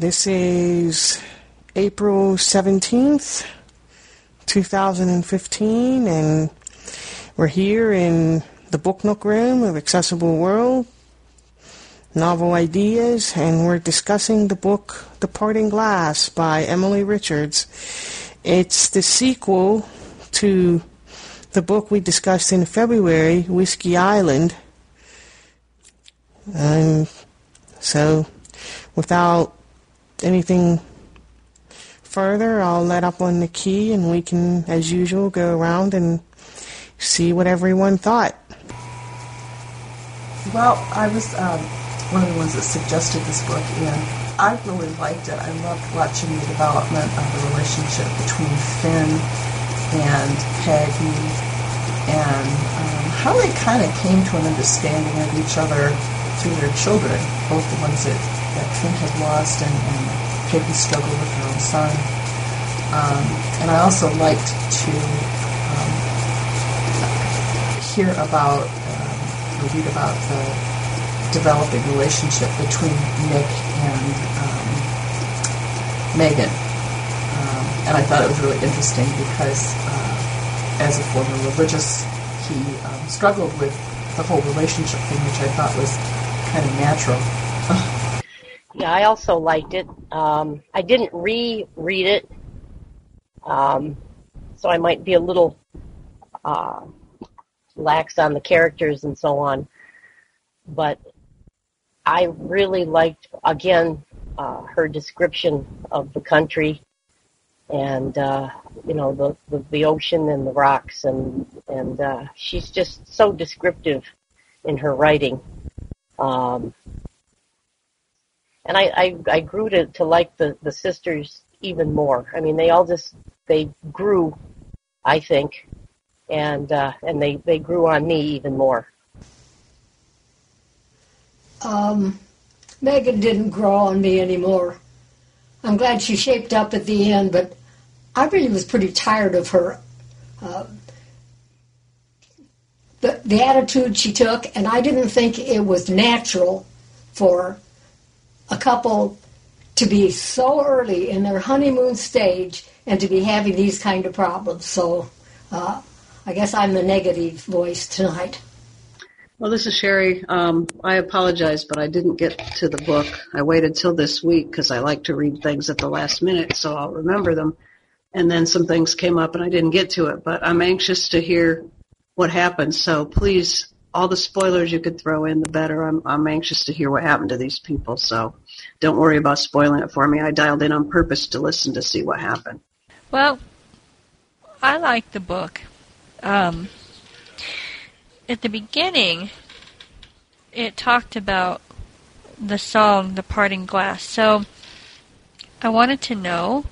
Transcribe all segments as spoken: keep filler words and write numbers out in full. This is April seventeenth, two thousand fifteen, and we're here in the Book Nook Room of Accessible World, Novel Ideas, and we're discussing the book The Parting Glass by Emily Richards. It's the sequel to the book we discussed in February, Whiskey Island. Um, so, without anything further, I'll let up on the key and we can, as usual, go around and see what everyone thought. Well, I was um, one of the ones that suggested this book, and I really liked it. I loved watching the development of the relationship between Finn and Peggy, and um, how they kind of came to an understanding of each other through their children, both the ones that, that Finn had lost and, and Peggy struggled with her own son. Um, and I also liked to um, hear about um, or read about the developing relationship between Nick and um, Megan. Um, and I thought it was really interesting because uh, as a former religious, he um, struggled with the whole relationship thing, which I thought was kind of natural. Yeah, I also liked it. Um, I didn't re-read it, um, so I might be a little uh, lax on the characters and so on. But I really liked, again, uh, her description of the country and, uh, you know, the, the, the ocean and the rocks. And, and uh, she's just so descriptive in her writing. Um And I, I, I grew to, to like the, the sisters even more. I mean, they all just, they grew, I think, and uh, and they, they grew on me even more. Um, Megan didn't grow on me anymore. I'm glad she shaped up at the end, but I really was pretty tired of her. Uh, the, the attitude she took, and I didn't think it was natural for a couple to be so early in their honeymoon stage and to be having these kind of problems. So uh, I guess I'm the negative voice tonight. Well, this is Sherry. Um, I apologize, but I didn't get to the book. I waited till this week because I like to read things at the last minute, so I'll remember them. And then some things came up and I didn't get to it, but I'm anxious to hear what happened. So please, all the spoilers you could throw in, the better. I'm, I'm anxious to hear what happened to these people, so don't worry about spoiling it for me. I dialed in on purpose to listen to see what happened. Well, I like the book. Um, at the beginning, it talked about the song, The Parting Glass, so I wanted to know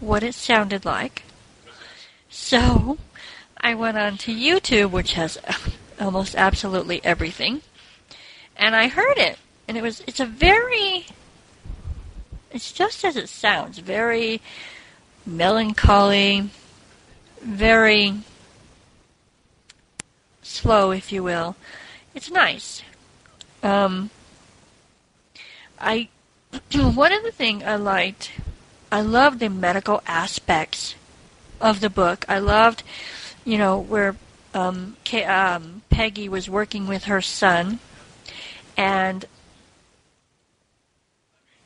what it sounded like. So I went on to YouTube, which has almost absolutely everything, and I heard it, and it was, it's a very, it's just as it sounds, very melancholy, very slow, if you will. It's nice. Um, I, one of the things I liked, I loved the medical aspects of the book. I loved, you know, where Um, K- um, Peggy was working with her son, and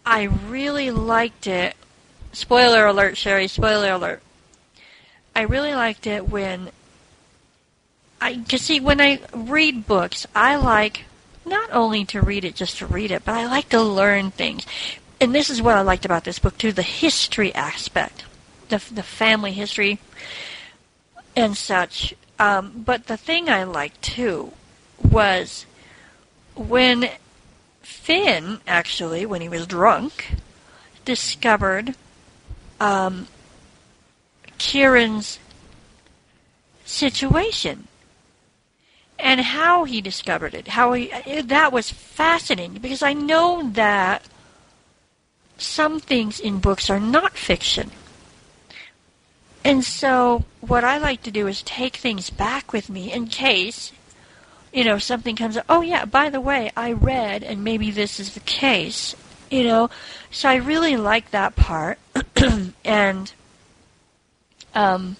I really liked it. Spoiler alert, Sherry, spoiler alert. I really liked it when I, 'cause see, when I read books, I like not only to read it just to read it, but I like to learn things. And this is what I liked about this book, too, the history aspect, the, the family history and such. Um, but the thing I liked, too, was when Finn, actually, when he was drunk, discovered um, Kieran's situation and how he discovered it. How he, it, that was fascinating, because I know that some things in books are not fiction. And so what I like to do is take things back with me in case, you know, something comes up. Oh, yeah, by the way, I read, and maybe this is the case. You know, so I really like that part. And um,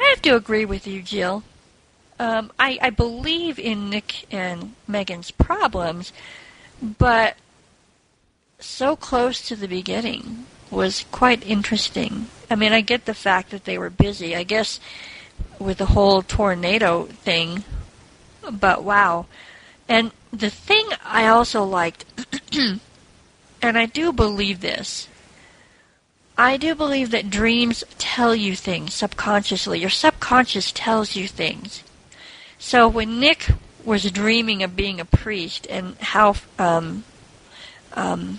I have to agree with you, Jill. Um, I, I believe in Nick and Megan's problems, but so close to the beginning was quite interesting. I mean, I get the fact that they were busy, I guess, with the whole tornado thing, but wow. And the thing I also liked, and I do believe this, I do believe that dreams tell you things subconsciously. Your subconscious tells you things. So when Nick was dreaming of being a priest and how, um, um,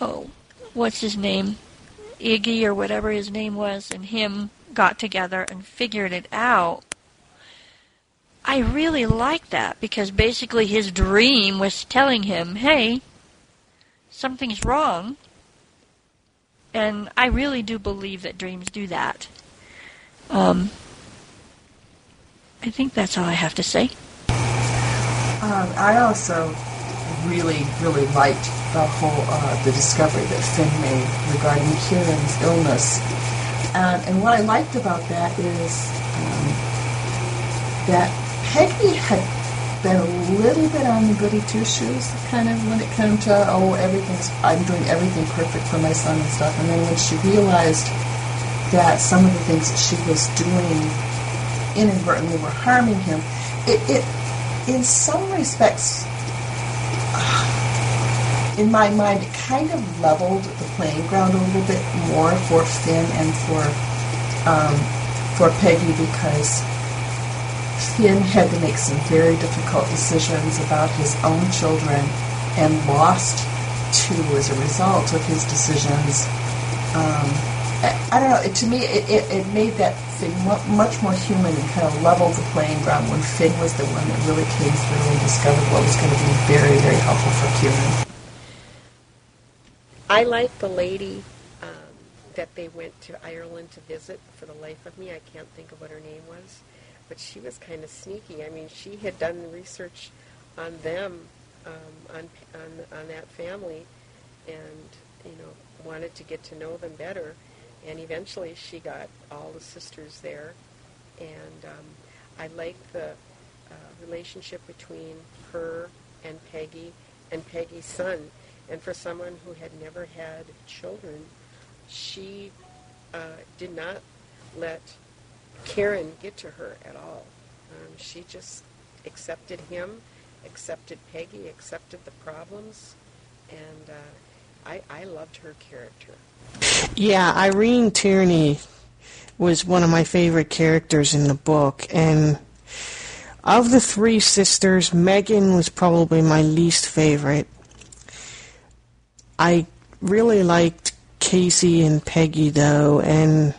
oh, what's his name? Iggy or whatever his name was, and him got together and figured it out. I really liked that because basically his dream was telling him, hey, something's wrong. And I really do believe that dreams do that. Um, I think that's all I have to say. Um, I also really, really liked the whole, uh, the discovery that Finn made regarding Kieran's illness. Um, and what I liked about that is um, that Peggy had been a little bit on the goody two-shoes, kind of, when it came to, oh, everything's, I'm doing everything perfect for my son and stuff. And then when she realized that some of the things that she was doing inadvertently were harming him, it, it in some respects, in my mind, it kind of leveled the playing ground a little bit more for Finn and for, um, for Peggy, because Finn had to make some very difficult decisions about his own children and lost two as a result of his decisions. Um, I, I don't know. It, to me, it, it, it made that thing much more human and kind of leveled the playing ground when Finn was the one that really came through and discovered what was going to be very, very helpful for Kieran. I like the lady um, that they went to Ireland to visit. For the life of me, I can't think of what her name was. But she was kind of sneaky. I mean, she had done research on them, um, on, on on that family, and, you know, wanted to get to know them better. And eventually she got all the sisters there. And um, I liked the uh, relationship between her and Peggy and Peggy's son. And for someone who had never had children, she uh, did not let Karen get to her at all. Um, she just accepted him, accepted Peggy, accepted the problems, and uh, I, I loved her character. Yeah, Irene Tierney was one of my favorite characters in the book, and of the three sisters, Megan was probably my least favorite. I really liked Casey and Peggy, though, and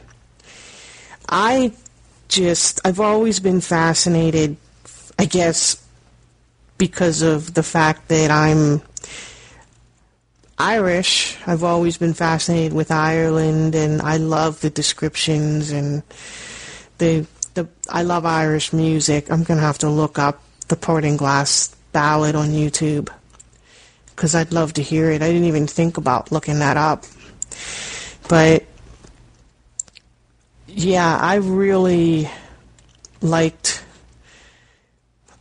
I... Just, I've always been fascinated, I guess, because of the fact that I'm Irish. I've always been fascinated with Ireland, and I love the descriptions, and the the I love Irish music. I'm going to have to look up The Parting Glass ballad on YouTube, because I'd love to hear it. I didn't even think about looking that up. But... yeah, I really liked,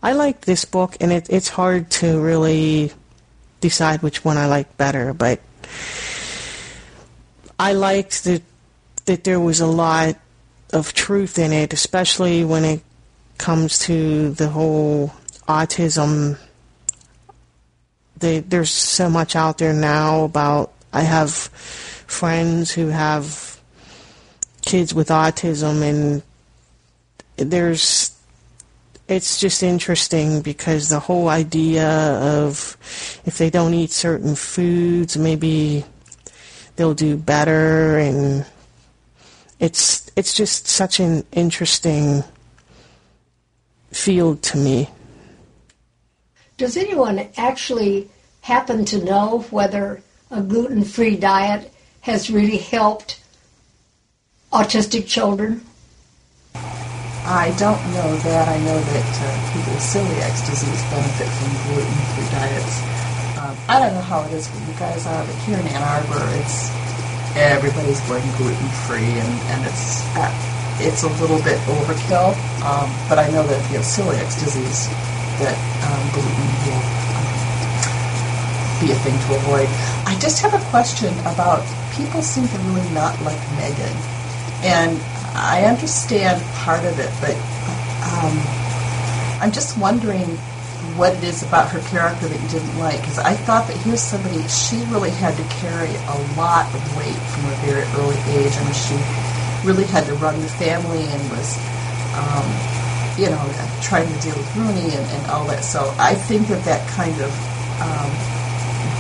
I liked this book, and it, it's hard to really decide which one I like better, but I liked that, that there was a lot of truth in it, especially when it comes to the whole autism. They, there's so much out there now about, I have friends who have kids with autism, and there's, it's just interesting because the whole idea of if they don't eat certain foods, maybe they'll do better, and it's it's just such an interesting field to me. Does anyone actually happen to know whether a gluten-free diet has really helped autistic children? I don't know that. I know that uh, people with celiac disease benefit from gluten-free diets. Um, I I don't know how it is with you guys are, but here in Ann Arbor, it's everybody's going gluten free, and and it's it's a little bit overkill. Um, but I know that if you have celiac disease, that um, gluten will be a thing to avoid. I just have a question about people seem to really not like Megan, and I understand part of it, but um, I'm just wondering what it is about her character that you didn't like, because I thought that here's somebody, she really had to carry a lot of weight from a very early age. I mean, she really had to run the family and was, um, you know, trying to deal with Rooney and, and all that. So I think that that kind of um,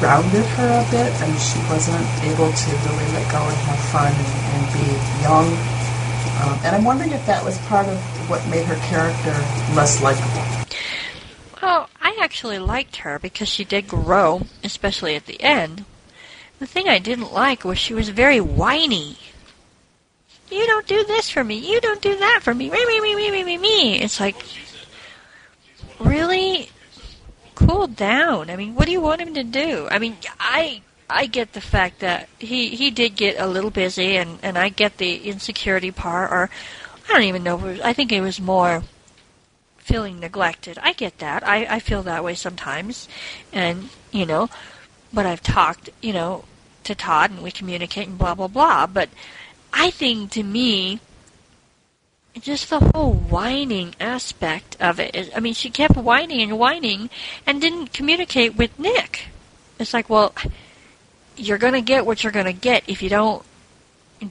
grounded her a bit, and she wasn't able to really let go and have fun and, and be young. Um, and I'm wondering if that was part of what made her character less likable. Well, I actually liked her because she did grow, especially at the end. The thing I didn't like was she was very whiny. You don't do this for me. You don't do that for me. Me, me, me, me, me, me, me. It's like, really? Cool down. I mean, what do you want him to do? I mean, I I get the fact that he, he did get a little busy, and, and I get the insecurity part, or I don't even know. If it was, I think it was more feeling neglected. I get that. I, I feel that way sometimes. And, you know, but I've talked, you know, to Todd, and we communicate and blah, blah, blah. But I think, to me, just the whole whining aspect of it is, I mean, she kept whining and whining and didn't communicate with Nick. It's like, well, you're going to get what you're going to get if you don't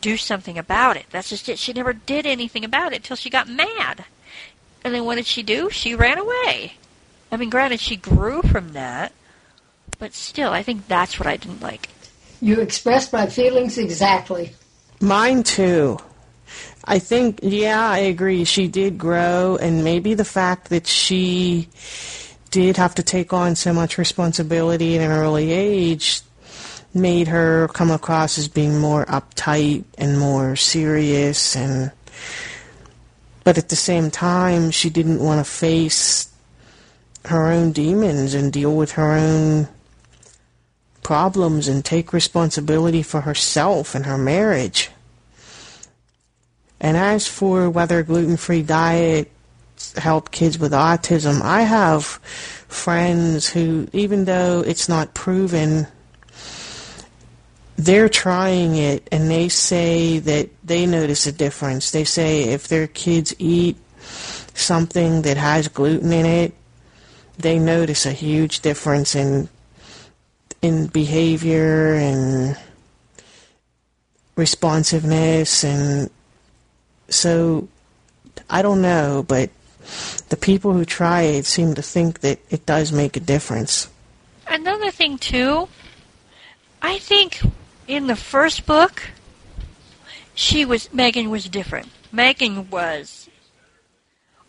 do something about it. That's just it. She never did anything about it till she got mad. And then what did she do? She ran away. I mean, granted, she grew from that, but still, I think that's what I didn't like. You expressed my feelings exactly. Mine, too. I think, yeah, I agree. She did grow, and maybe the fact that she did have to take on so much responsibility at an early age made her come across as being more uptight and more serious and... But at the same time, she didn't want to face her own demons and deal with her own problems and take responsibility for herself and her marriage. And as for whether a gluten-free diet helped kids with autism, I have friends who, even though it's not proven, they're trying it, and they say that they notice a difference. They say if their kids eat something that has gluten in it, they notice a huge difference in in behavior and responsiveness. And so I don't know, but the people who try it seem to think that it does make a difference. Another thing, too, I think... in the first book, she was Megan was different. Megan was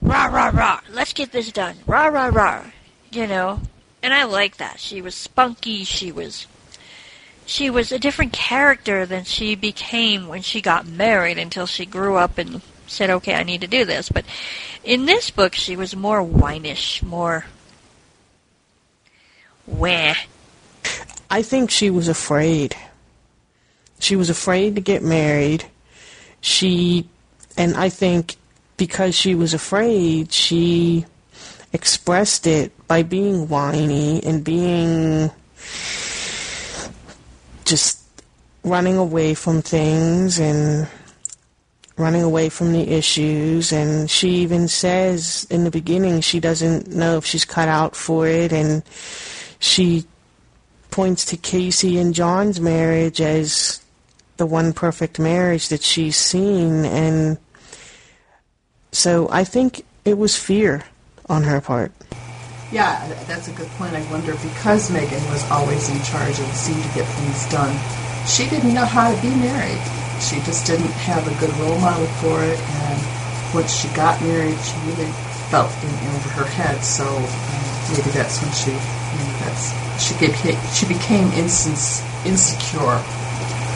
rah rah rah. Let's get this done. Rah rah rah. You know, and I like that. She was spunky. She was she was a different character than she became when she got married until she grew up and said, "Okay, I need to do this." But in this book, she was more whinish, more wah. I think she was afraid. She was afraid to get married. She, and I think because she was afraid, she expressed it by being whiny and being just running away from things and running away from the issues. And she even says in the beginning she doesn't know if she's cut out for it, and she points to Casey and John's marriage as the one perfect marriage that she's seen, and so I think it was fear on her part. Yeah, that's a good point. I wonder, because Megan was always in charge and seemed to get things done, she didn't know how to be married. She just didn't have a good role model for it, and once she got married, she really felt in over her head, so um, maybe that's when she, you know, that's, she, became, she became instance, insecure.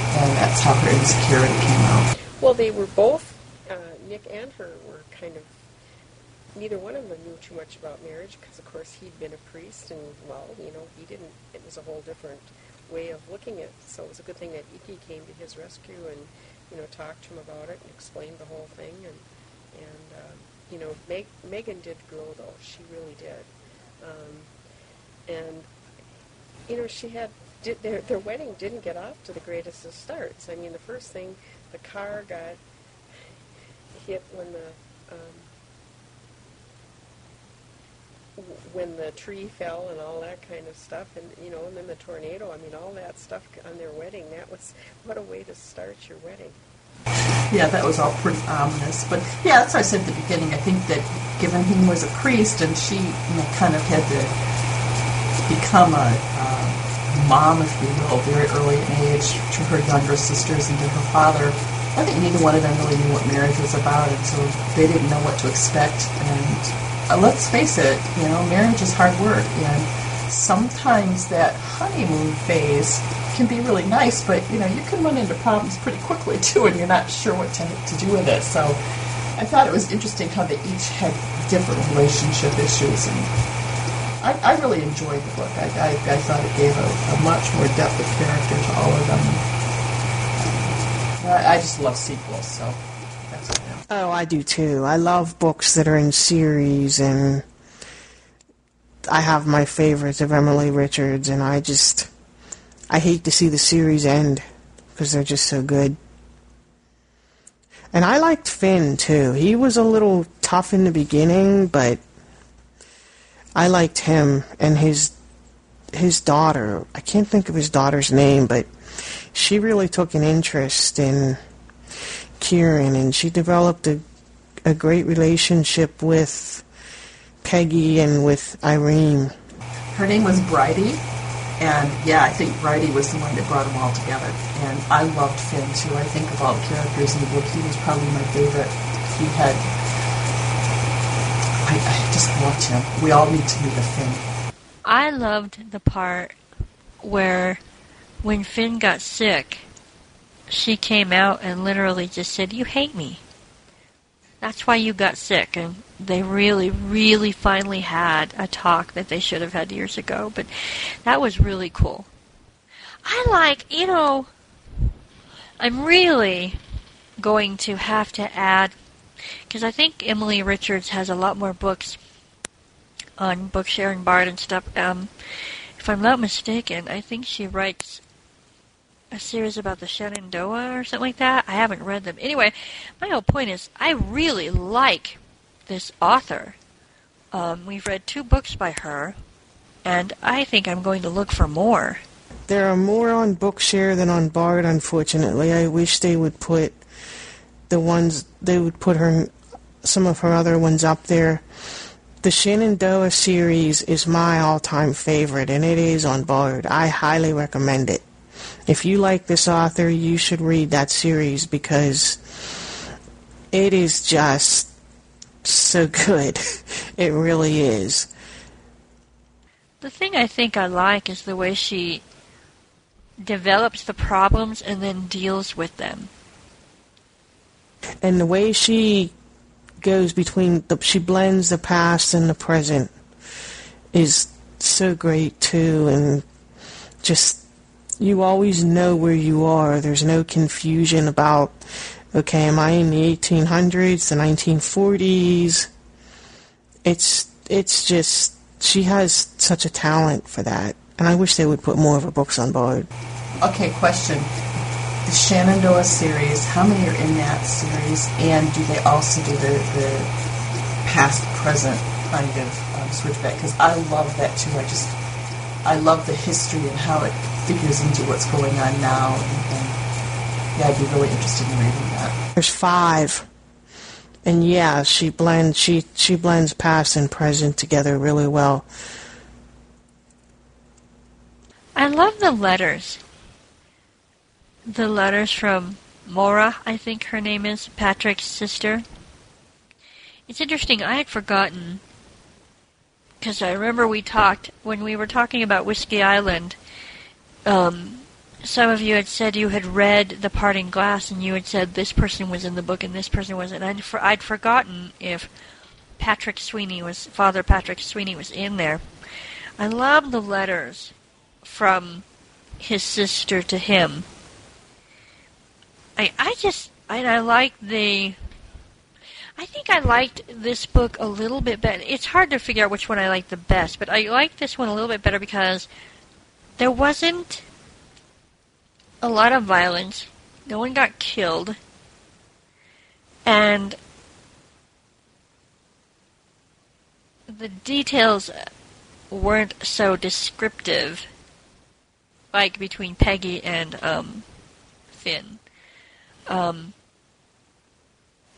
And that's how her insecurity came out. Well, they were both, uh, Nick and her were kind of neither one of them knew too much about marriage because, of course, he'd been a priest and, well, you know, he didn't. It was a whole different way of looking at it. So it was a good thing that Iki came to his rescue and, you know, talked to him about it and explained the whole thing. And, and um, you know, Meg, Megan did grow, though. She really did. Um, and, you know, she had... Did, their, their wedding didn't get off to the greatest of starts. I mean, the first thing, the car got hit when the um, when the tree fell and all that kind of stuff, and you know, and then the tornado. I mean, all that stuff on their wedding. That was what a way to start your wedding. Yeah, that was all pretty ominous. But yeah, that's what I said at the beginning. I think that given he was a priest and she, you know, kind of had to become a. Uh, mom, if you will, very early in age, to her younger sisters and to her father. I think neither one of them really knew what marriage was about, and so they didn't know what to expect. And uh, let's face it, you know, marriage is hard work, and sometimes that honeymoon phase can be really nice, but, you know, you can run into problems pretty quickly, too, and you're not sure what to, to do with it. So I thought it was interesting how they each had different relationship issues, and I, I really enjoyed the book. I, I, I thought it gave a, a much more depth of character to all of them. I, I just love sequels, so that's what I know. Oh, I do too. I love books that are in series, and I have my favorites of Emily Richards, and I just, I hate to see the series end because they're just so good. And I liked Finn too. He was a little tough in the beginning, but I liked him and his his daughter. I can't think of his daughter's name, but she really took an interest in Kieran, and she developed a, a great relationship with Peggy and with Irene. Her name was Bridie, and yeah, I think Bridie was the one that brought them all together. And I loved Finn, too. I think of all the characters in the book, he was probably my favorite. He had... I, I just watch him. We all need to meet a Finn. I loved the part where when Finn got sick, she came out and literally just said, "You hate me. That's why you got sick." And they really, really finally had a talk that they should have had years ago. But that was really cool. I like, you know, I'm really going to have to add, because I think Emily Richards has a lot more books on Bookshare and Bard and stuff. Um, if I'm not mistaken, I think she writes a series about the Shenandoah or something like that. I haven't read them. Anyway, my whole point is I really like this author. Um, we've read two books by her, and I think I'm going to look for more. There are more on Bookshare than on Bard, unfortunately. I wish they would put... the ones, they would put her, some of her other ones up there. The Shenandoah series is my all-time favorite, and it is on Bard. I highly recommend it. If you like this author, you should read that series because it is just so good. It really is. The thing I think I like is the way she develops the problems and then deals with them. And the way she goes between, the, she blends the past and the present is so great too. And just, you always know where you are. There's no confusion about, okay, am I in the eighteen hundreds, the nineteen forties? It's, it's just, she has such a talent for that. And I wish they would put more of her books on Bard. Okay, question. The Shenandoah series, how many are in that series, and do they also do the, the past-present kind of um, switchback? Because I love that, too. I just, I love the history and how it figures into what's going on now, and, and yeah, I'd be really interested in reading that. There's five, and yeah, she blends, she, she blends past and present together really well. I love the letters. The letters from Maura, I think her name is, Patrick's sister. It's interesting, I had forgotten, because I remember we talked, when we were talking about Whiskey Island, um, some of you had said you had read The Parting Glass, and you had said this person was in the book and this person wasn't. I'd, for, I'd forgotten if Patrick Sweeney was, Father Patrick Sweeney was in there. I love the letters from his sister to him. I I just, I, I like the, I think I liked this book a little bit better. It's hard to figure out which one I liked the best, but I liked this one a little bit better because there wasn't a lot of violence. No one got killed. And the details weren't so descriptive, like between Peggy and um, Finn. Um,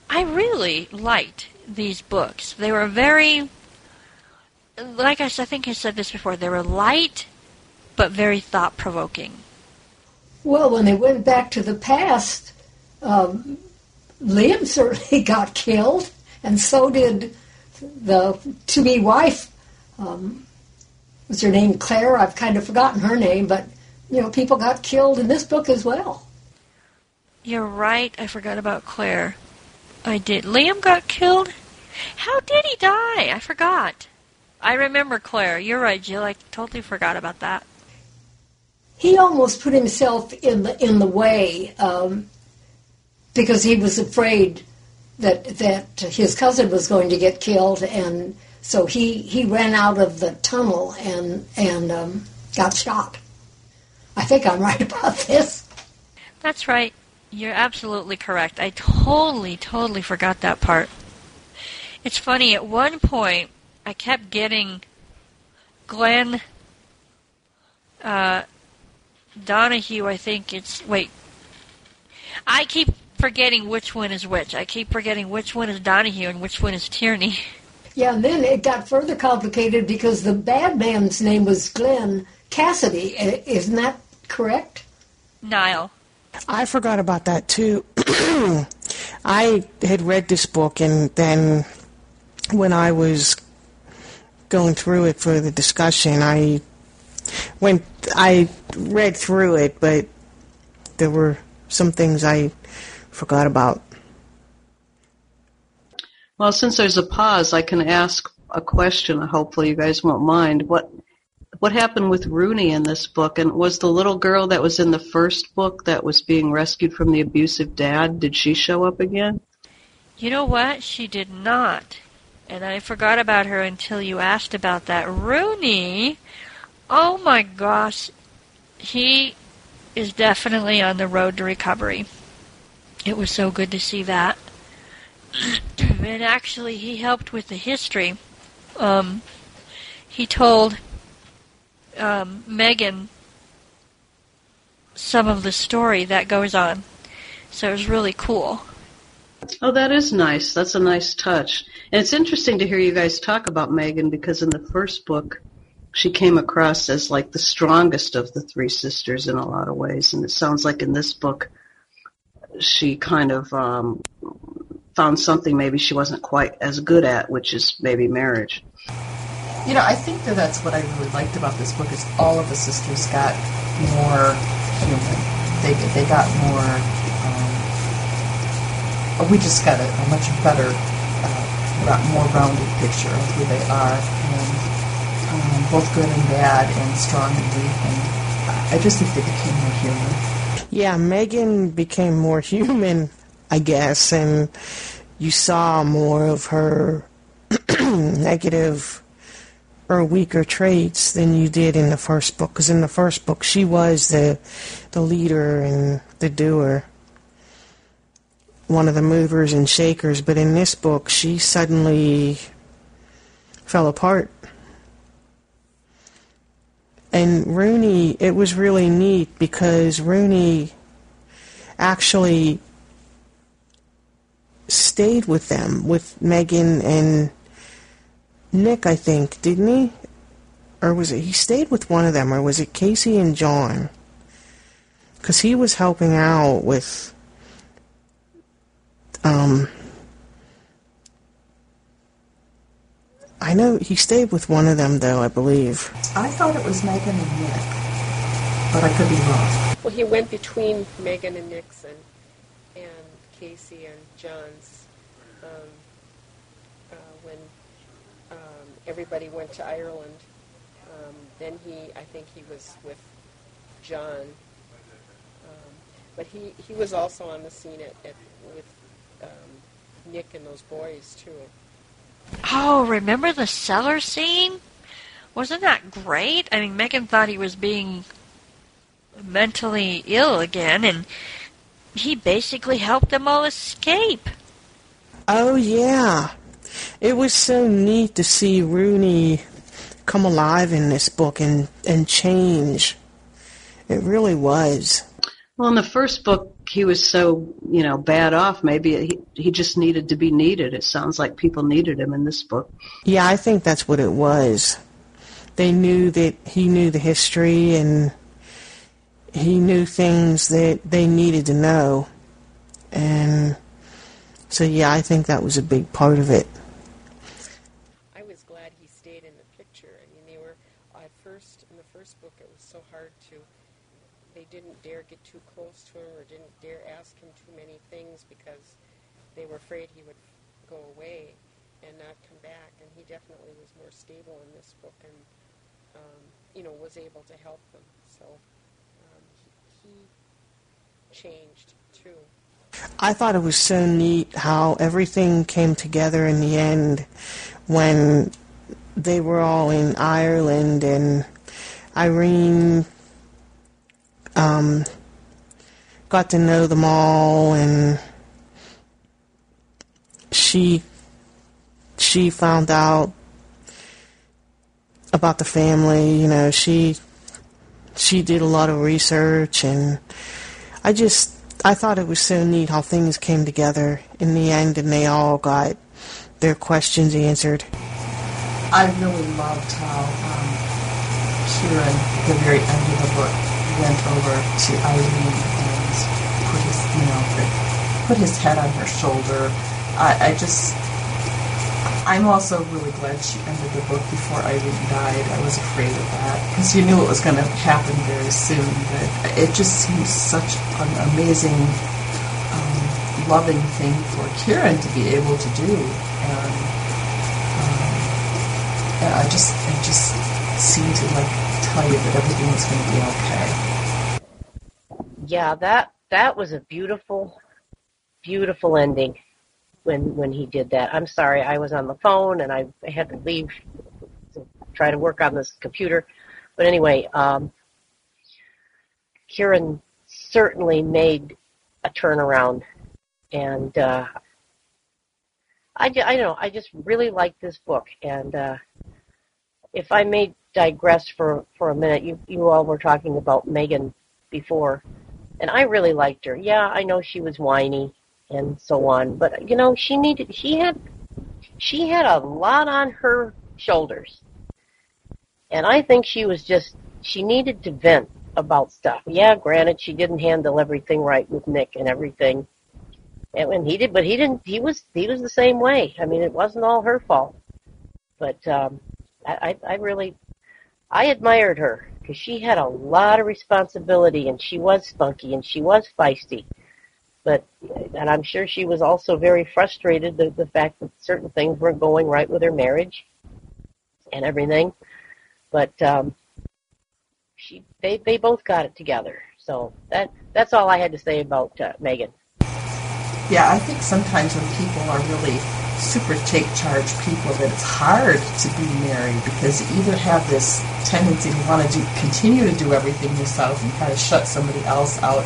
I really liked these books. They were very, like I, I think I said this before, they were light but very thought-provoking. Well, when they went back to the past, um, Liam certainly got killed, and so did the to-be wife. Um, was her name Claire? I've kind of forgotten her name, but, you know, people got killed in this book as well. You're right. I forgot about Claire. I did. Liam got killed? How did he die? I forgot. I remember Claire. You're right, Jill. I totally forgot about that. He almost put himself in the in the way um, because he was afraid that that his cousin was going to get killed, and so he, he ran out of the tunnel and and um, got shot. I think I'm right about this. That's right. You're absolutely correct. I totally, totally forgot that part. It's funny. At one point, I kept getting Glenn. Uh, Donahue, I think it's... Wait. I keep forgetting which one is which. I keep forgetting which one is Donahue and which one is Tierney. Yeah, and then it got further complicated because the bad man's name was Glenn Cassidy. Isn't that correct? Niall. I forgot about that, too. I had read this book, and then when I was going through it for the discussion, I... When I read through it, but there were some things I forgot about. Well, since there's a pause, I can ask a question. Hopefully you guys won't mind. What what happened with Rooney in this book? And was the little girl that was in the first book that was being rescued from the abusive dad, did she show up again? You know what? She did not. And I forgot about her until you asked about that. Rooney... Oh my gosh, he is definitely on the road to recovery. It was so good to see that. And actually, he helped with the history. Um, he told um, Megan some of the story that goes on. So it was really cool. Oh, that is nice. That's a nice touch. And it's interesting to hear you guys talk about Megan because in the first book, she came across as like the strongest of the three sisters in a lot of ways. And it sounds like in this book, she kind of um, found something maybe she wasn't quite as good at, which is maybe marriage. You know, I think that that's what I really liked about this book is all of the sisters got more human. They, they got more, um, we just got a, a much better, uh, more rounded picture of who they are. And, Um, both good and bad and strong and weak, and I just think they became more human. Yeah, Megan became more human, I guess, and you saw more of her negative or weaker traits than you did in the first book, because in the first book she was the the leader and the doer, one of the movers and shakers, but in this book she suddenly fell apart. And Rooney, it was really neat because Rooney actually stayed with them, with Megan and Nick, I think, didn't he? Or was it, he stayed with one of them, or was it Casey and John? Because he was helping out with, um, I know he stayed with one of them, though, I believe. I thought it was Megan and Nick, but I could be wrong. Well, he went between Megan and Nixon and Casey and John's um, uh, when um, everybody went to Ireland. Um, then he, I think he was with John. Um, but he, he was also on the scene at, at with um, Nick and those boys, too. Oh, remember the cellar scene? Wasn't that great? I mean, Megan thought he was being mentally ill again, and he basically helped them all escape. Oh, yeah. It was so neat to see Rooney come alive in this book and, and change. It really was. Well, in the first book, he was so, you know, bad off. Maybe he, he just needed to be needed. It sounds like people needed him in this book. Yeah, I think that's what it was. They knew that he knew the history and he knew things that they needed to know. And so, yeah, I think that was a big part of it. I was glad he stayed in the picture. I mean, they were, at first, in the first book, it was so hard to, they didn't dare get too close to him or didn't dare ask him too many things because they were afraid he would go away and not come back. And he definitely was more stable in this book and, um, you know, was able to help them. So um, he, he changed, too. I thought it was so neat how everything came together in the end when they were all in Ireland and Irene um, got to know them all, and she she found out about the family. You know, she she did a lot of research, and I just. I thought it was so neat how things came together in the end and they all got their questions answered. I really loved how um, Kieran, the very end of the book, went over to Irene and put his, you know, put his head on her shoulder. I, I just, I'm also really glad she ended the book before Irene died. I was afraid of that because you knew it was going to happen very soon. But it just seemed such an amazing, um, loving thing for Kieran to be able to do. And um, yeah, I just, I just seemed to like tell you that everything was going to be okay. Yeah, that that was a beautiful, beautiful ending. When when he did that. I'm sorry, I was on the phone and I had to leave to try to work on this computer. But anyway, um, Kieran certainly made a turnaround. And uh, I, I don't know, I just really liked this book. And uh, if I may digress for, for a minute, you, you all were talking about Megan before. And I really liked her. Yeah, I know she was whiny and so on, but you know, she needed. She had, she had a lot on her shoulders, and I think she was just. She needed to vent about stuff. Yeah, granted, she didn't handle everything right with Nick and everything, and, and he did, but he didn't. He was he was the same way. I mean, it wasn't all her fault, but um, I, I I really, I admired her because she had a lot of responsibility, and she was spunky and she was feisty. But, and I'm sure she was also very frustrated the the fact that certain things weren't going right with her marriage and everything. But um, she they, they both got it together. So that that's all I had to say about uh, Megan. Yeah, I think sometimes when people are really super take-charge people that it's hard to be married because you either have this tendency to want to do, continue to do everything yourself and kind of shut somebody else out.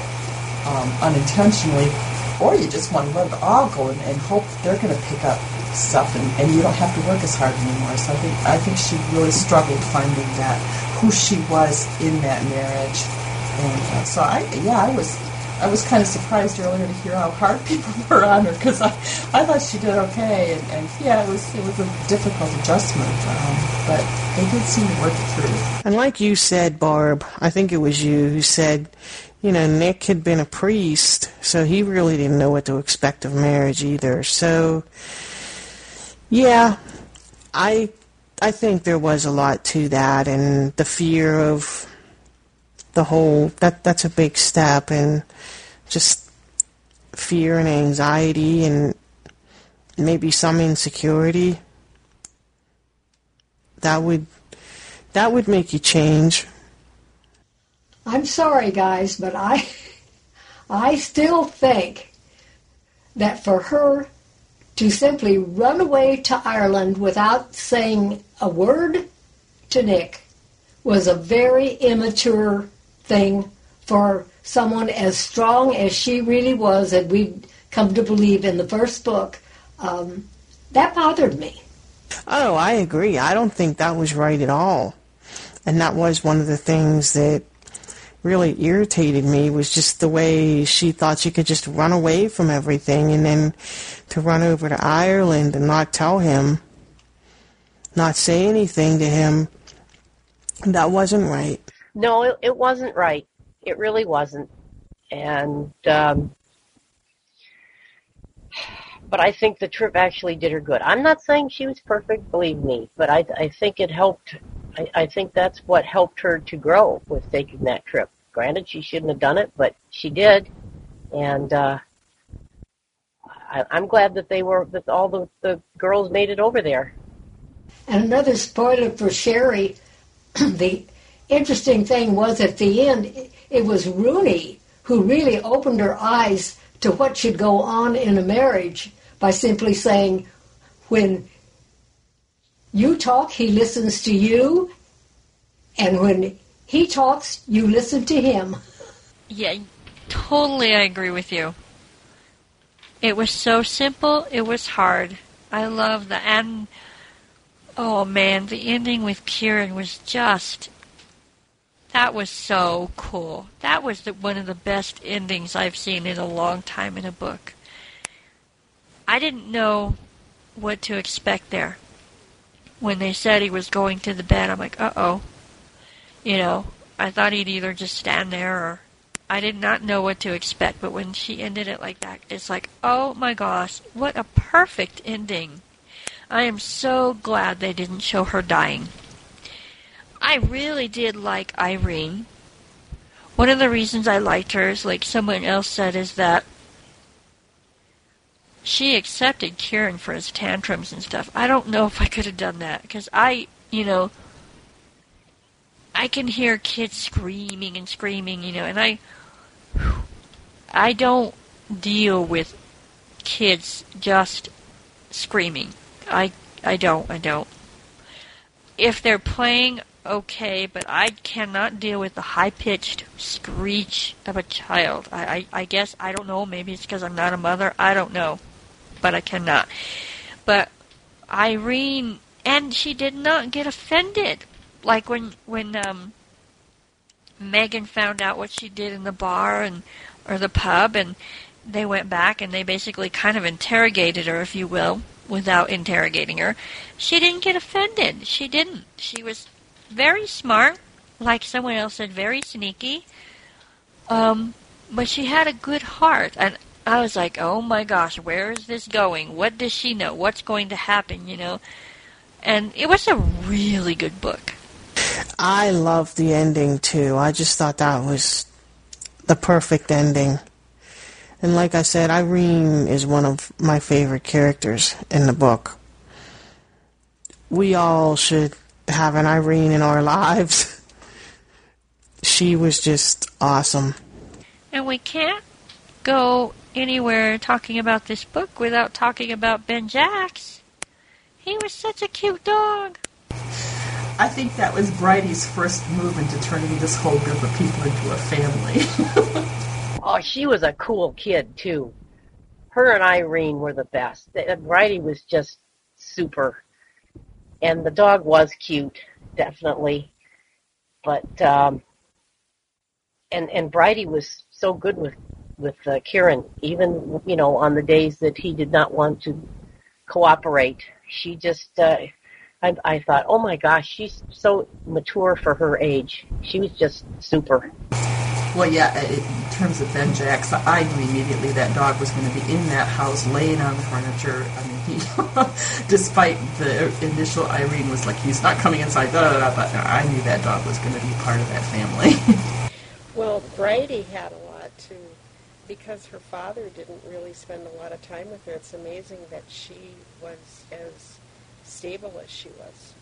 Um, unintentionally, or you just want to let it all go and, and hope they're going to pick up stuff and, and you don't have to work as hard anymore. So I think I think she really struggled finding that, who she was in that marriage. And uh, so I, yeah, I was I was kind of surprised earlier to hear how hard people were on her because I, I thought she did okay, and, and yeah, it was it was a difficult adjustment, um, but they did seem to work it through. And like you said, Barb, I think it was you who said. You know, Nick had been a priest, so he really didn't know what to expect of marriage either. So, yeah, I I think there was a lot to that, and the fear of the whole, that that's a big step, and just fear and anxiety and maybe some insecurity. that would that would make you change. I'm sorry, guys, but I I still think that for her to simply run away to Ireland without saying a word to Nick was a very immature thing for someone as strong as she really was, and we'd come to believe in the first book. Um, that bothered me. Oh, I agree. I don't think that was right at all. And that was one of the things that really irritated me, was just the way she thought she could just run away from everything, and then to run over to Ireland and not tell him, not say anything to him. That wasn't right. No, it, it wasn't right. It really wasn't. And, um, but I think the trip actually did her good. I'm not saying she was perfect, believe me, but I, I think it helped. I, I think that's what helped her to grow, with taking that trip. Granted, she shouldn't have done it, but she did. And, uh, I, I'm glad that they were, that all the, the girls made it over there. And another spoiler for Sherry, the interesting thing was at the end, it was Rooney who really opened her eyes to what should go on in a marriage by simply saying, when you talk, he listens to you, and when he talks, you listen to him. Yeah, totally I agree with you. It was so simple, it was hard. I love the end. Oh, man, the ending with Kieran was just... That was so cool. That was the, one of the best endings I've seen in a long time in a book. I didn't know what to expect there. When they said he was going to the bed, I'm like, uh-oh. You know, I thought he'd either just stand there or... I did not know what to expect, but when she ended it like that, it's like, oh my gosh, what a perfect ending. I am so glad they didn't show her dying. I really did like Irene. One of the reasons I liked her is, like someone else said, is that she accepted Kieran for his tantrums and stuff. I don't know if I could have done that, because I, you know, I can hear kids screaming and screaming, you know, and I, I don't deal with kids just screaming. I, I don't, I don't. If they're playing... okay, but I cannot deal with the high-pitched screech of a child. I, I, I guess, I don't know, maybe it's because I'm not a mother, I don't know, but I cannot. But Irene, and she did not get offended. Like when when um, Megan found out what she did in the bar and or the pub, and they went back and they basically kind of interrogated her, if you will, without interrogating her. She didn't get offended. She didn't. She was... very smart, like someone else said, very sneaky. Um, but she had a good heart. And I was like, oh my gosh, where is this going? What does she know? What's going to happen, you know? And it was a really good book. I loved the ending, too. I just thought that was the perfect ending. And like I said, Irene is one of my favorite characters in the book. We all should... having Irene in our lives. She was just awesome. And we can't go anywhere talking about this book without talking about Ben Jacks. He was such a cute dog. I think that was Bridie's first move into turning this whole group of people into a family. Oh, she was a cool kid, too. Her and Irene were the best. Bridie was just super. And the dog was cute, definitely. But, um, and, and Bridie was so good with, with uh, Kieran, even, you know, on the days that he did not want to cooperate. She just, uh, I, I thought, oh my gosh, she's so mature for her age. She was just super. Well, yeah, in terms of Ben Jacks, I knew immediately that dog was going to be in that house, laying on the furniture. I mean, he, despite the initial Irene was like, he's not coming inside, da da da, but I knew that dog was going to be part of that family. Well, Bridie had a lot to, because her father didn't really spend a lot of time with her. It's amazing that she was as stable as she was.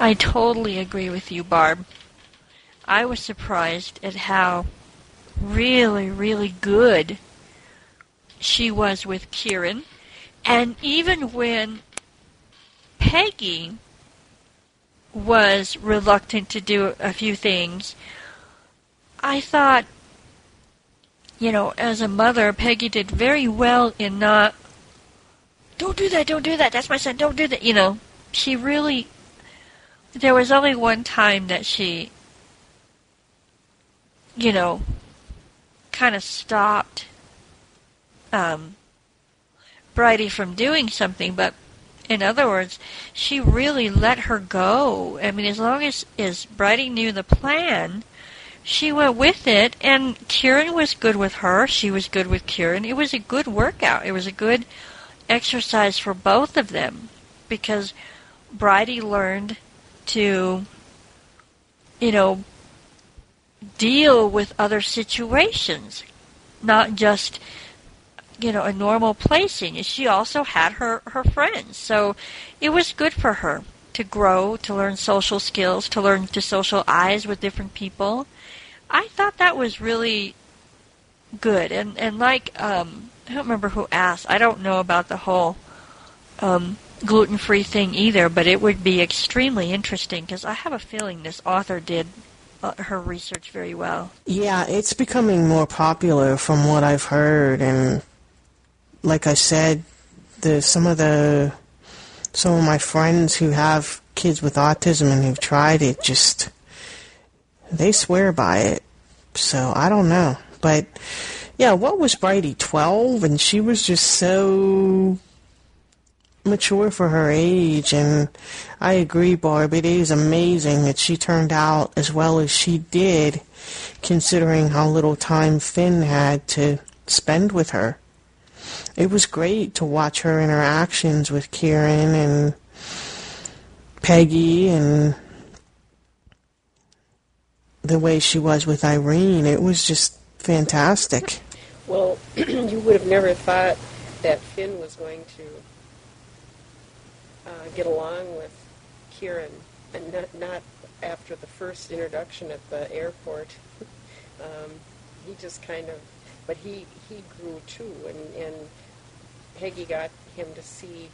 I totally agree with you, Barb. I was surprised at how really, really good she was with Kieran. And even when Peggy was reluctant to do a few things, I thought, you know, as a mother, Peggy did very well in not, don't do that, don't do that, that's my son, don't do that. You know, she really, there was only one time that she, you know, kind of stopped um, Bridie from doing something, but in other words, she really let her go. I mean, as long as, as Bridie knew the plan, she went with it, and Kieran was good with her. She was good with Kieran. It was a good workout. It was a good exercise for both of them, because Bridie learned to, you know, deal with other situations, not just, you know, a normal placing. She also had her, her friends. So it was good for her to grow, to learn social skills, to learn to socialize with different people. I thought that was really good. And, and like, um, I don't remember who asked. I don't know about the whole um, gluten-free thing either, but it would be extremely interesting because I have a feeling this author did Uh, her research very well. Yeah, it's becoming more popular from what I've heard, and like I said, the some of the some of my friends who have kids with autism and who've tried it, just they swear by it. So I don't know, but yeah, what was Bridie, twelve, and she was just so mature for her age, and I agree, Barb, it is amazing that she turned out as well as she did, considering how little time Finn had to spend with her. It was great to watch her interactions with Kieran and Peggy and the way she was with Irene. It was just fantastic. Well, you would have never thought that Finn was going to Uh, get along with Kieran, and not, not after the first introduction at the airport. um, he just kind of, but he, he grew too, and, and Peggy got him to see,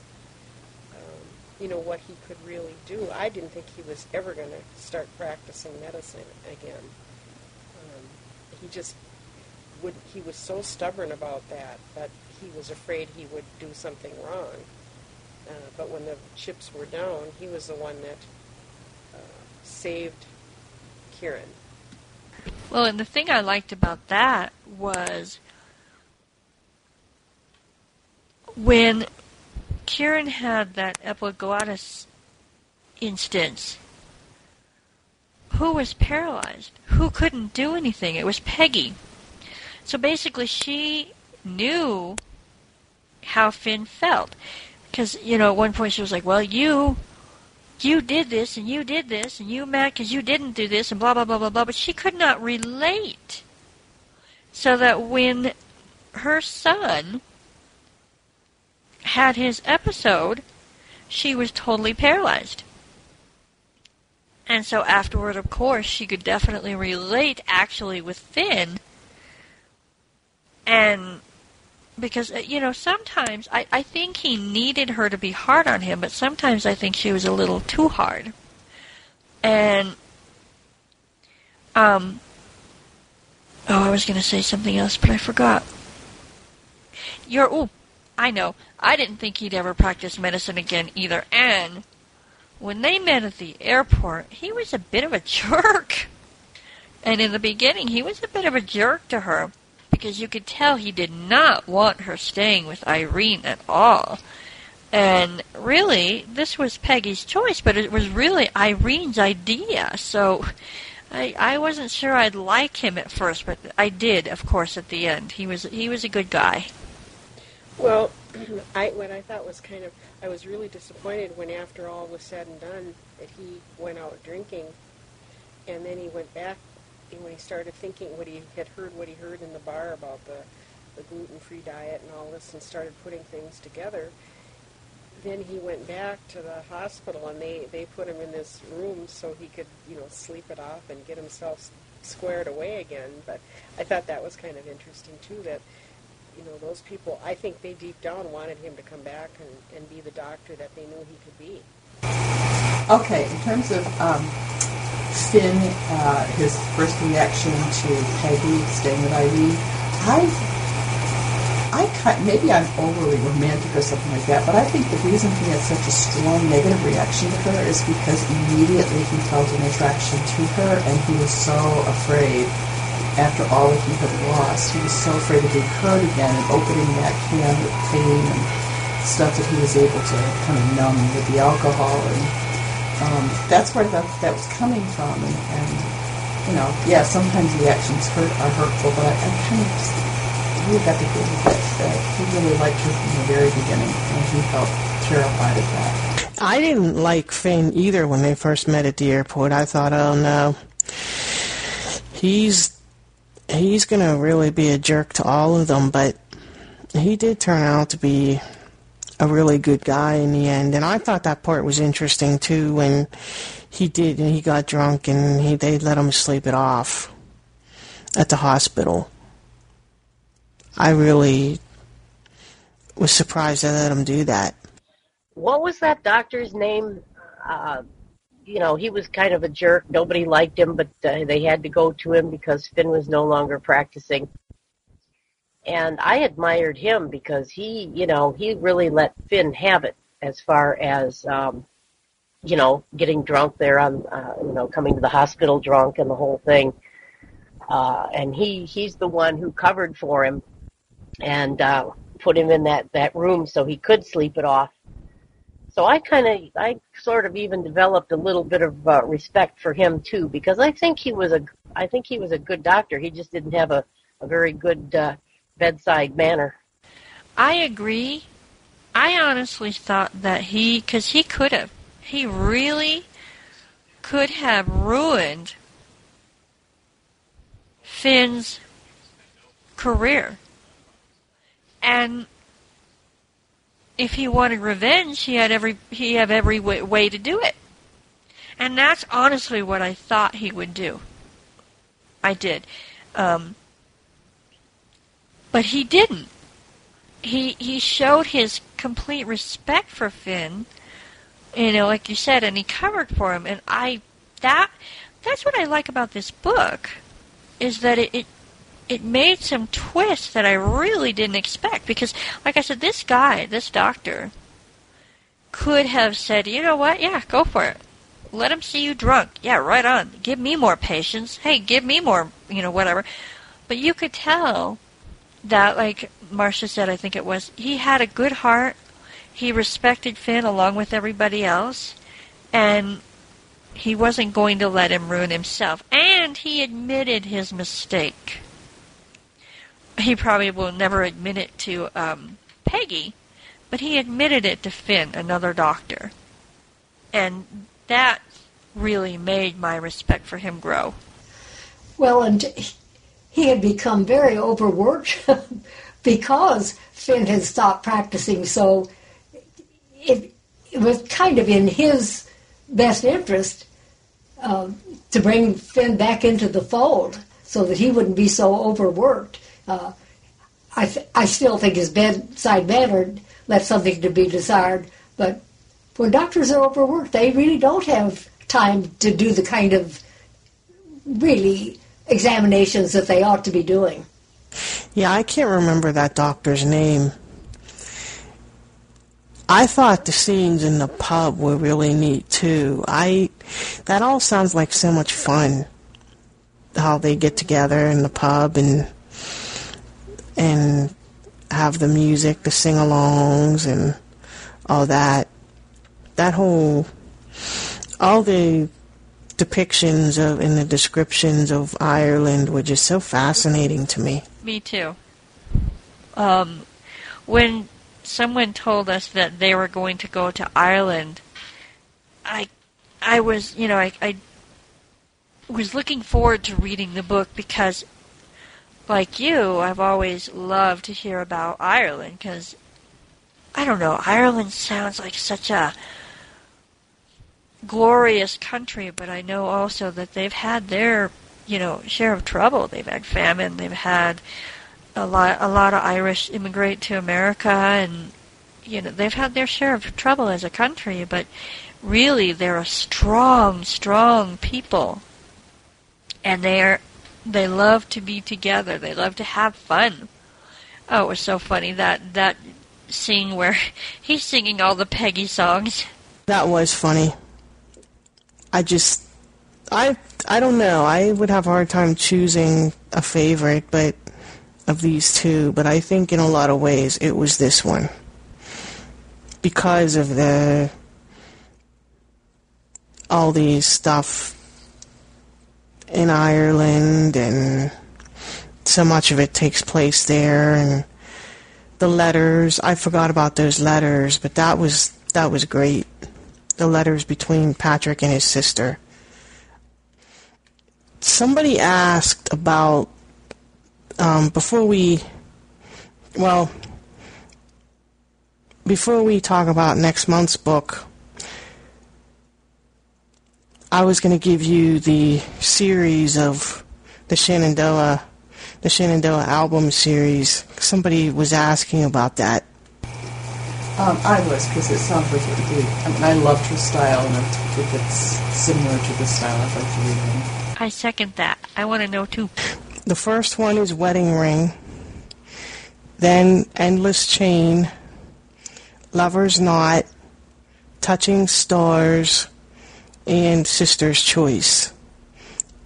um, you know, what he could really do. I didn't think he was ever going to start practicing medicine again. Um, he just would, he was so stubborn about that, that he was afraid he would do something wrong. Uh, but when the chips were down, he was the one that uh, saved Kieran. Well, and the thing I liked about that was when Kieran had that epiglottis instance, who was paralyzed? Who couldn't do anything? It was Peggy. So basically she knew how Finn felt. Because, you know, at one point she was like, well, you you did this, and you did this, and you mad because you didn't do this, and blah, blah, blah, blah, blah. But she could not relate. So that when her son had his episode, she was totally paralyzed. And so afterward, of course, she could definitely relate, actually, with Finn. And because, you know, sometimes I, I think he needed her to be hard on him, but sometimes I think she was a little too hard. And, um, oh, I was going to say something else, but I forgot. You're, oh, I know. I didn't think he'd ever practice medicine again either. And when they met at the airport, he was a bit of a jerk. And in the beginning, he was a bit of a jerk to her, because you could tell he did not want her staying with Irene at all. And really, this was Peggy's choice, but it was really Irene's idea. So I, I wasn't sure I'd like him at first, but I did, of course, at the end. He was he was a good guy. Well, I, what I thought was kind of, I was really disappointed when after all was said and done that he went out drinking, and then he went back when he started thinking what he had heard, what he heard in the bar about the, the gluten-free diet and all this, and started putting things together. then he went back to the hospital, and they, they put him in this room so he could, you know, sleep it off and get himself squared away again. But I thought that was kind of interesting, too, that, you know, those people, I think they deep down wanted him to come back and, and be the doctor that they knew he could be. Okay, in terms of um, Finn, uh, his first reaction to Peggy staying with Irene, I... I kind, maybe I'm overly romantic or something like that, but I think the reason he had such a strong negative reaction to her is because immediately he felt an attraction to her, and he was so afraid after all that he had lost. He was so afraid of being hurt again and opening that can with pain and stuff that he was able to kind of numb with the alcohol, and um, that's where that, that was coming from. And, and, you know, yeah, sometimes reactions hurt are hurtful, but I, I kind of just... we got to feel that, that he really liked her from the very beginning, and he felt terrified of that. I didn't like Finn either when they first met at the airport. I thought, oh no, he's he's going to really be a jerk to all of them, but he did turn out to be a really good guy in the end, and I thought that part was interesting too when he did, and he got drunk, and he, they let him sleep it off at the hospital. I really was surprised they let him do that. What was that doctor's name? Uh, you know, he was kind of a jerk. Nobody liked him, but uh, they had to go to him because Finn was no longer practicing. And I admired him because he, you know, he really let Finn have it as far as, um, you know, getting drunk there on, uh, you know, coming to the hospital drunk and the whole thing. Uh, and he, he's the one who covered for him and uh, put him in that, that room so he could sleep it off. So I kind of, I sort of even developed a little bit of uh, respect for him too, because I think he was a, I think he was a good doctor. He just didn't have a, a very good uh, bedside manner. I agree. I honestly thought that he, because he could have, he really could have ruined Finn's career. And if he wanted revenge, he had every he had every way, way to do it. And that's honestly what I thought he would do. I did, um, but he didn't. He he showed his complete respect for Finn, you know, like you said, and he covered for him. And I that that's what I like about this book is that it. it It made some twists that I really didn't expect because, like I said, this guy, this doctor, could have said, you know what, yeah, go for it. Let him see you drunk. Yeah, right on. Give me more patients. Hey, give me more, you know, whatever. But you could tell that, like Marcia said, I think it was, he had a good heart. He respected Finn along with everybody else. And he wasn't going to let him ruin himself. And he admitted his mistake. He probably will never admit it to um, Peggy, but he admitted it to Finn, another doctor. And that really made my respect for him grow. Well, and he had become very overworked because Finn had stopped practicing, so it, it was kind of in his best interest uh, to bring Finn back into the fold so that he wouldn't be so overworked. Uh, I th- I still think his bedside manner left something to be desired, but when doctors are overworked, they really don't have time to do the kind of really examinations that they ought to be doing. Yeah, I can't remember that doctor's name. I thought the scenes in the pub were really neat too. I that all sounds like so much fun, how they get together in the pub and. and have the music, the sing-alongs, and all that. That whole, all the depictions of and the descriptions of Ireland were just so fascinating to me. Me too. Um, when someone told us that they were going to go to Ireland, I, I was, you know, I, I was looking forward to reading the book because like you, I've always loved to hear about Ireland because I don't know, Ireland sounds like such a glorious country, but I know also that they've had their, you know, share of trouble. They've had famine, they've had a lot a lot of Irish immigrate to America, and, you know, they've had their share of trouble as a country, but really they're a strong, strong people. And they are they love to be together. They love to have fun. Oh, it was so funny, that that scene where he's singing all the Peggy songs. That was funny. I just I I don't know. I would have a hard time choosing a favorite, but of these two, but I think in a lot of ways it was this one, because of the all the stuff in Ireland, and so much of it takes place there, and the letters. I forgot about those letters, but that was that was great. The letters between Patrick and his sister. Somebody asked about um, before we well before we talk about next month's book, I was going to give you the series of the Shenandoah the Shenandoah album series. Somebody was asking about that. Um, I was, because it sounds like it would be. I mean, I loved her style, and I think it's similar to the style I'd like to read. I second that. I want to know, too. The first one is Wedding Ring, then Endless Chain, Lover's Knot, Touching Stars, and Sister's Choice.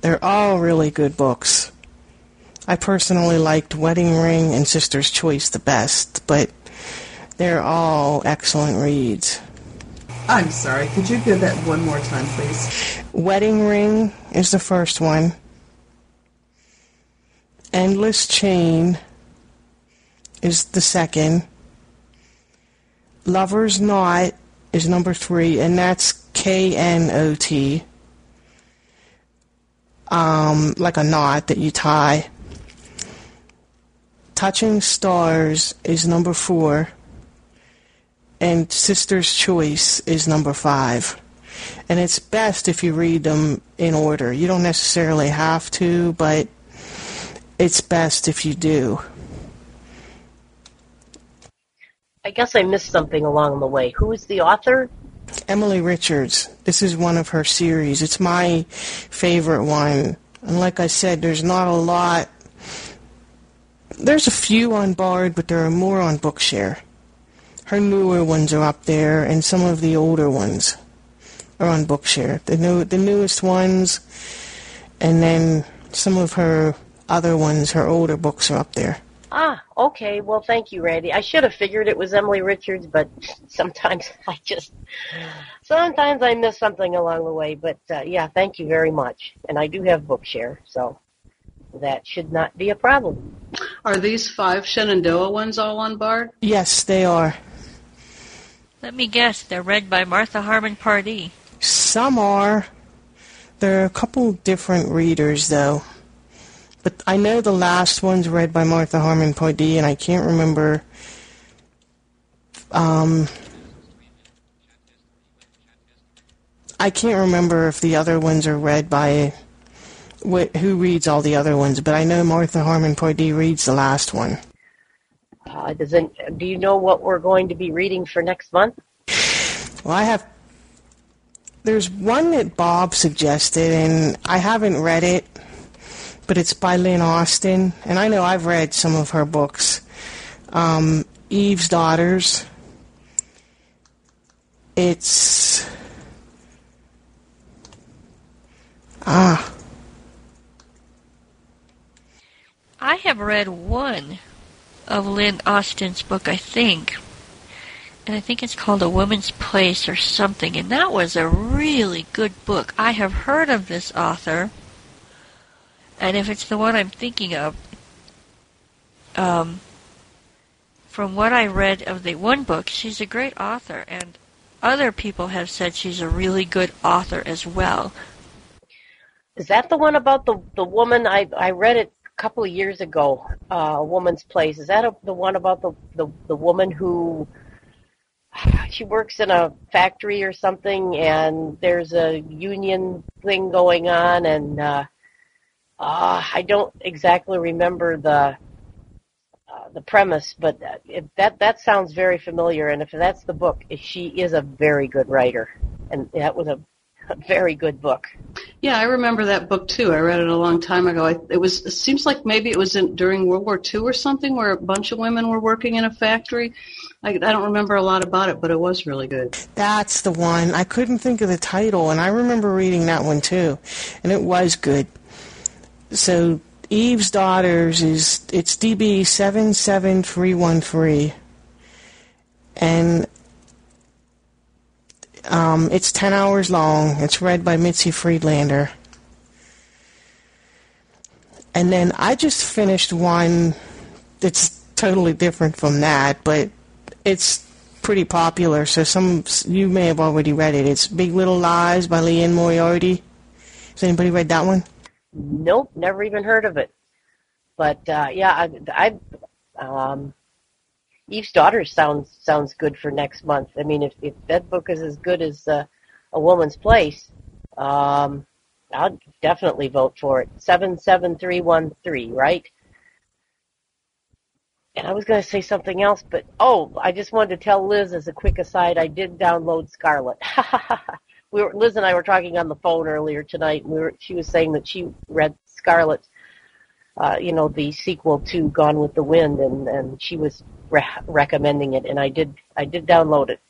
They're all really good books. I personally liked Wedding Ring and Sister's Choice the best, but they're all excellent reads. I'm sorry, could you do that one more time, please? Wedding Ring is the first one. Endless Chain is the second. Lover's Knot is number three, and that's K N O T, um, like a knot that you tie. Touching Stars is number four, and Sister's Choice is number five. And it's best if you read them in order. You don't necessarily have to, but it's best if you do. I guess I missed something along the way. Who is the author? Emily Richards. This is one of her series. It's my favorite one. And like I said, there's not a lot. There's a few on Bard, but there are more on Bookshare. Her newer ones are up there, and some of the older ones are on Bookshare. The new, the newest ones, and then some of her other ones, her older books are up there. Ah, okay. Well, thank you, Randy. I should have figured it was Emily Richards, but sometimes I just, sometimes I miss something along the way. But, uh, yeah, thank you very much. And I do have Bookshare, so that should not be a problem. Are these five Shenandoah ones all on Bard? Yes, they are. Let me guess. They're read by Martha Harmon Pardee. Some are. There are a couple different readers, though. But I know the last one's read by Martha Harmon Pardee, and I can't remember. Um, I can't remember if the other ones are read by wh- who reads all the other ones. But I know Martha Harmon Pardee reads the last one. Uh, doesn't? Do you know what we're going to be reading for next month? Well, I have. There's one that Bob suggested, and I haven't read it. But it's by Lynn Austin, and I know I've read some of her books. Um, Eve's Daughters. It's... Ah. I have read one of Lynn Austin's book, I think. And I think it's called A Woman's Place or something, and that was a really good book. I have heard of this author. And if it's the one I'm thinking of, um, from what I read of the one book, she's a great author, and other people have said she's a really good author as well. Is that the one about the the woman? I I read it a couple of years ago, uh, A Woman's Place. Is that a, the one about the, the, the woman who she works in a factory or something, and there's a union thing going on, and uh, uh, I don't exactly remember the uh, the premise, but if that that sounds very familiar. And if that's the book, she is a very good writer, and that was a very good book. Yeah, I remember that book too. I read it a long time ago. I, it was. It seems like maybe it was in, during World War Two or something, where a bunch of women were working in a factory. I, I don't remember a lot about it, but it was really good. That's the one. I couldn't think of the title, and I remember reading that one too, and it was good. So Eve's Daughters is it's D B seven seven three one three, and. Um, it's ten hours long. It's read by Mitzi Friedlander. And then I just finished one that's totally different from that, but it's pretty popular, so some you may have already read it. It's Big Little Lies by Leanne Moriarty. Has anybody read that one? Nope, never even heard of it. But, uh, yeah, I... I um... Eve's Daughters sounds sounds good for next month. I mean, if, if that book is as good as uh, A Woman's Place, um, I'll definitely vote for it. seven seven three one three, right? And I was going to say something else, but, oh, I just wanted to tell Liz as a quick aside, I did download Scarlet. we were, Liz and I were talking on the phone earlier tonight, and we were, she was saying that she read Scarlet, uh, you know, the sequel to Gone with the Wind, and, and she was... Re- recommending it, and I did I did download it.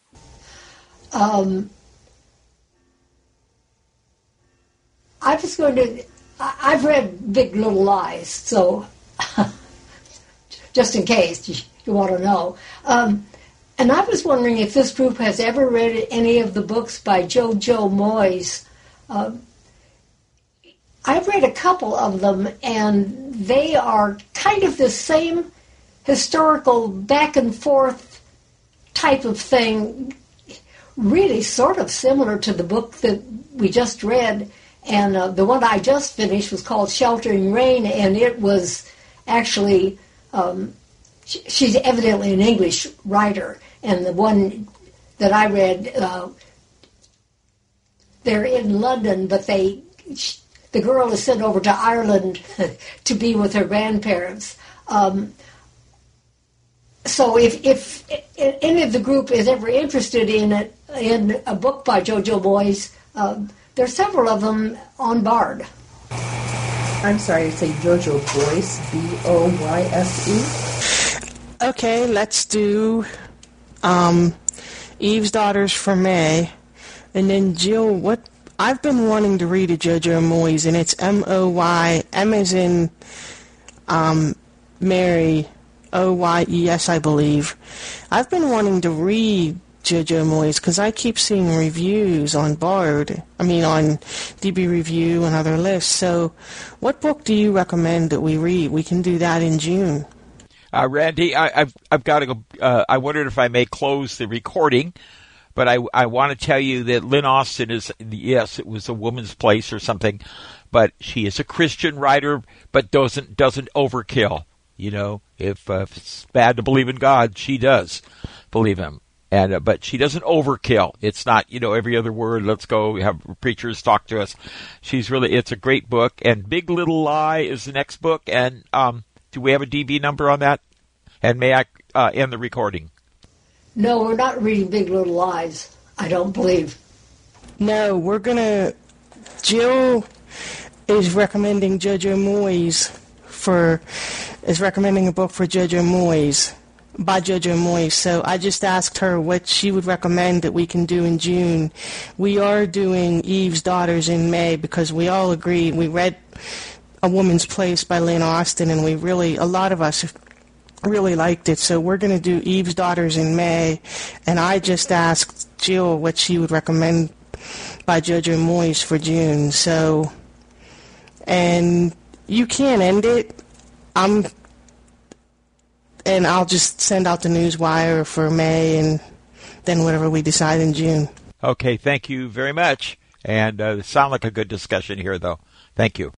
Um, I was going to I've read Big Little Lies, so just in case you, you want to know. Um, and I was wondering if this group has ever read any of the books by JoJo Moyes. Um, I've read a couple of them, and they are kind of the same historical back-and-forth type of thing, really sort of similar to the book that we just read. And uh, the one I just finished was called Sheltering Rain, and it was actually, um, she, she's evidently an English writer. And the one that I read, uh, they're in London, but they she, the girl is sent over to Ireland to be with her grandparents. Um So if, if any of the group is ever interested in a, in a book by JoJo Moyes, uh, there are several of them on Bard. I'm sorry, you say JoJo Moyes, B O Y S E? Okay, let's do um, Eve's Daughters for May. And then, Jill, what I've been wanting to read a JoJo Moyes, and it's M O Y, M as in um, Mary... O Y E S, I believe. I've been wanting to read JoJo Moyes because I keep seeing reviews on Bard, I mean on D B Review and other lists. So what book do you recommend that we read? We can do that in June. Uh, Randy, I, I've I've got to go. Uh, I wondered if I may close the recording, but I, I want to tell you that Lynn Austin is, yes, it was A Woman's Place or something, but she is a Christian writer but doesn't doesn't overkill. You know, if, uh, if it's bad to believe in God, she does believe him. and uh, But she doesn't overkill. It's not, you know, every other word, let's go have preachers talk to us. She's really, it's a great book. And Big Little Lie is the next book. And um, do we have a D B number on that? And may I uh, end the recording? No, we're not reading Big Little Lies, I don't believe. No, we're going to, Jill is recommending JoJo Moyes. For is recommending a book for JoJo Moyes by JoJo Moyes. So I just asked her what she would recommend that we can do in June. We are doing Eve's Daughters in May because we all agreed we read A Woman's Place by Lynn Austin, and we really a lot of us really liked it. So we're going to do Eve's Daughters in May, and I just asked Jill what she would recommend by JoJo Moyes for June. So and. You can end it, I'm, and I'll just send out the newswire for May and then whatever we decide in June. Okay, thank you very much. And uh, sound like a good discussion here, though. Thank you.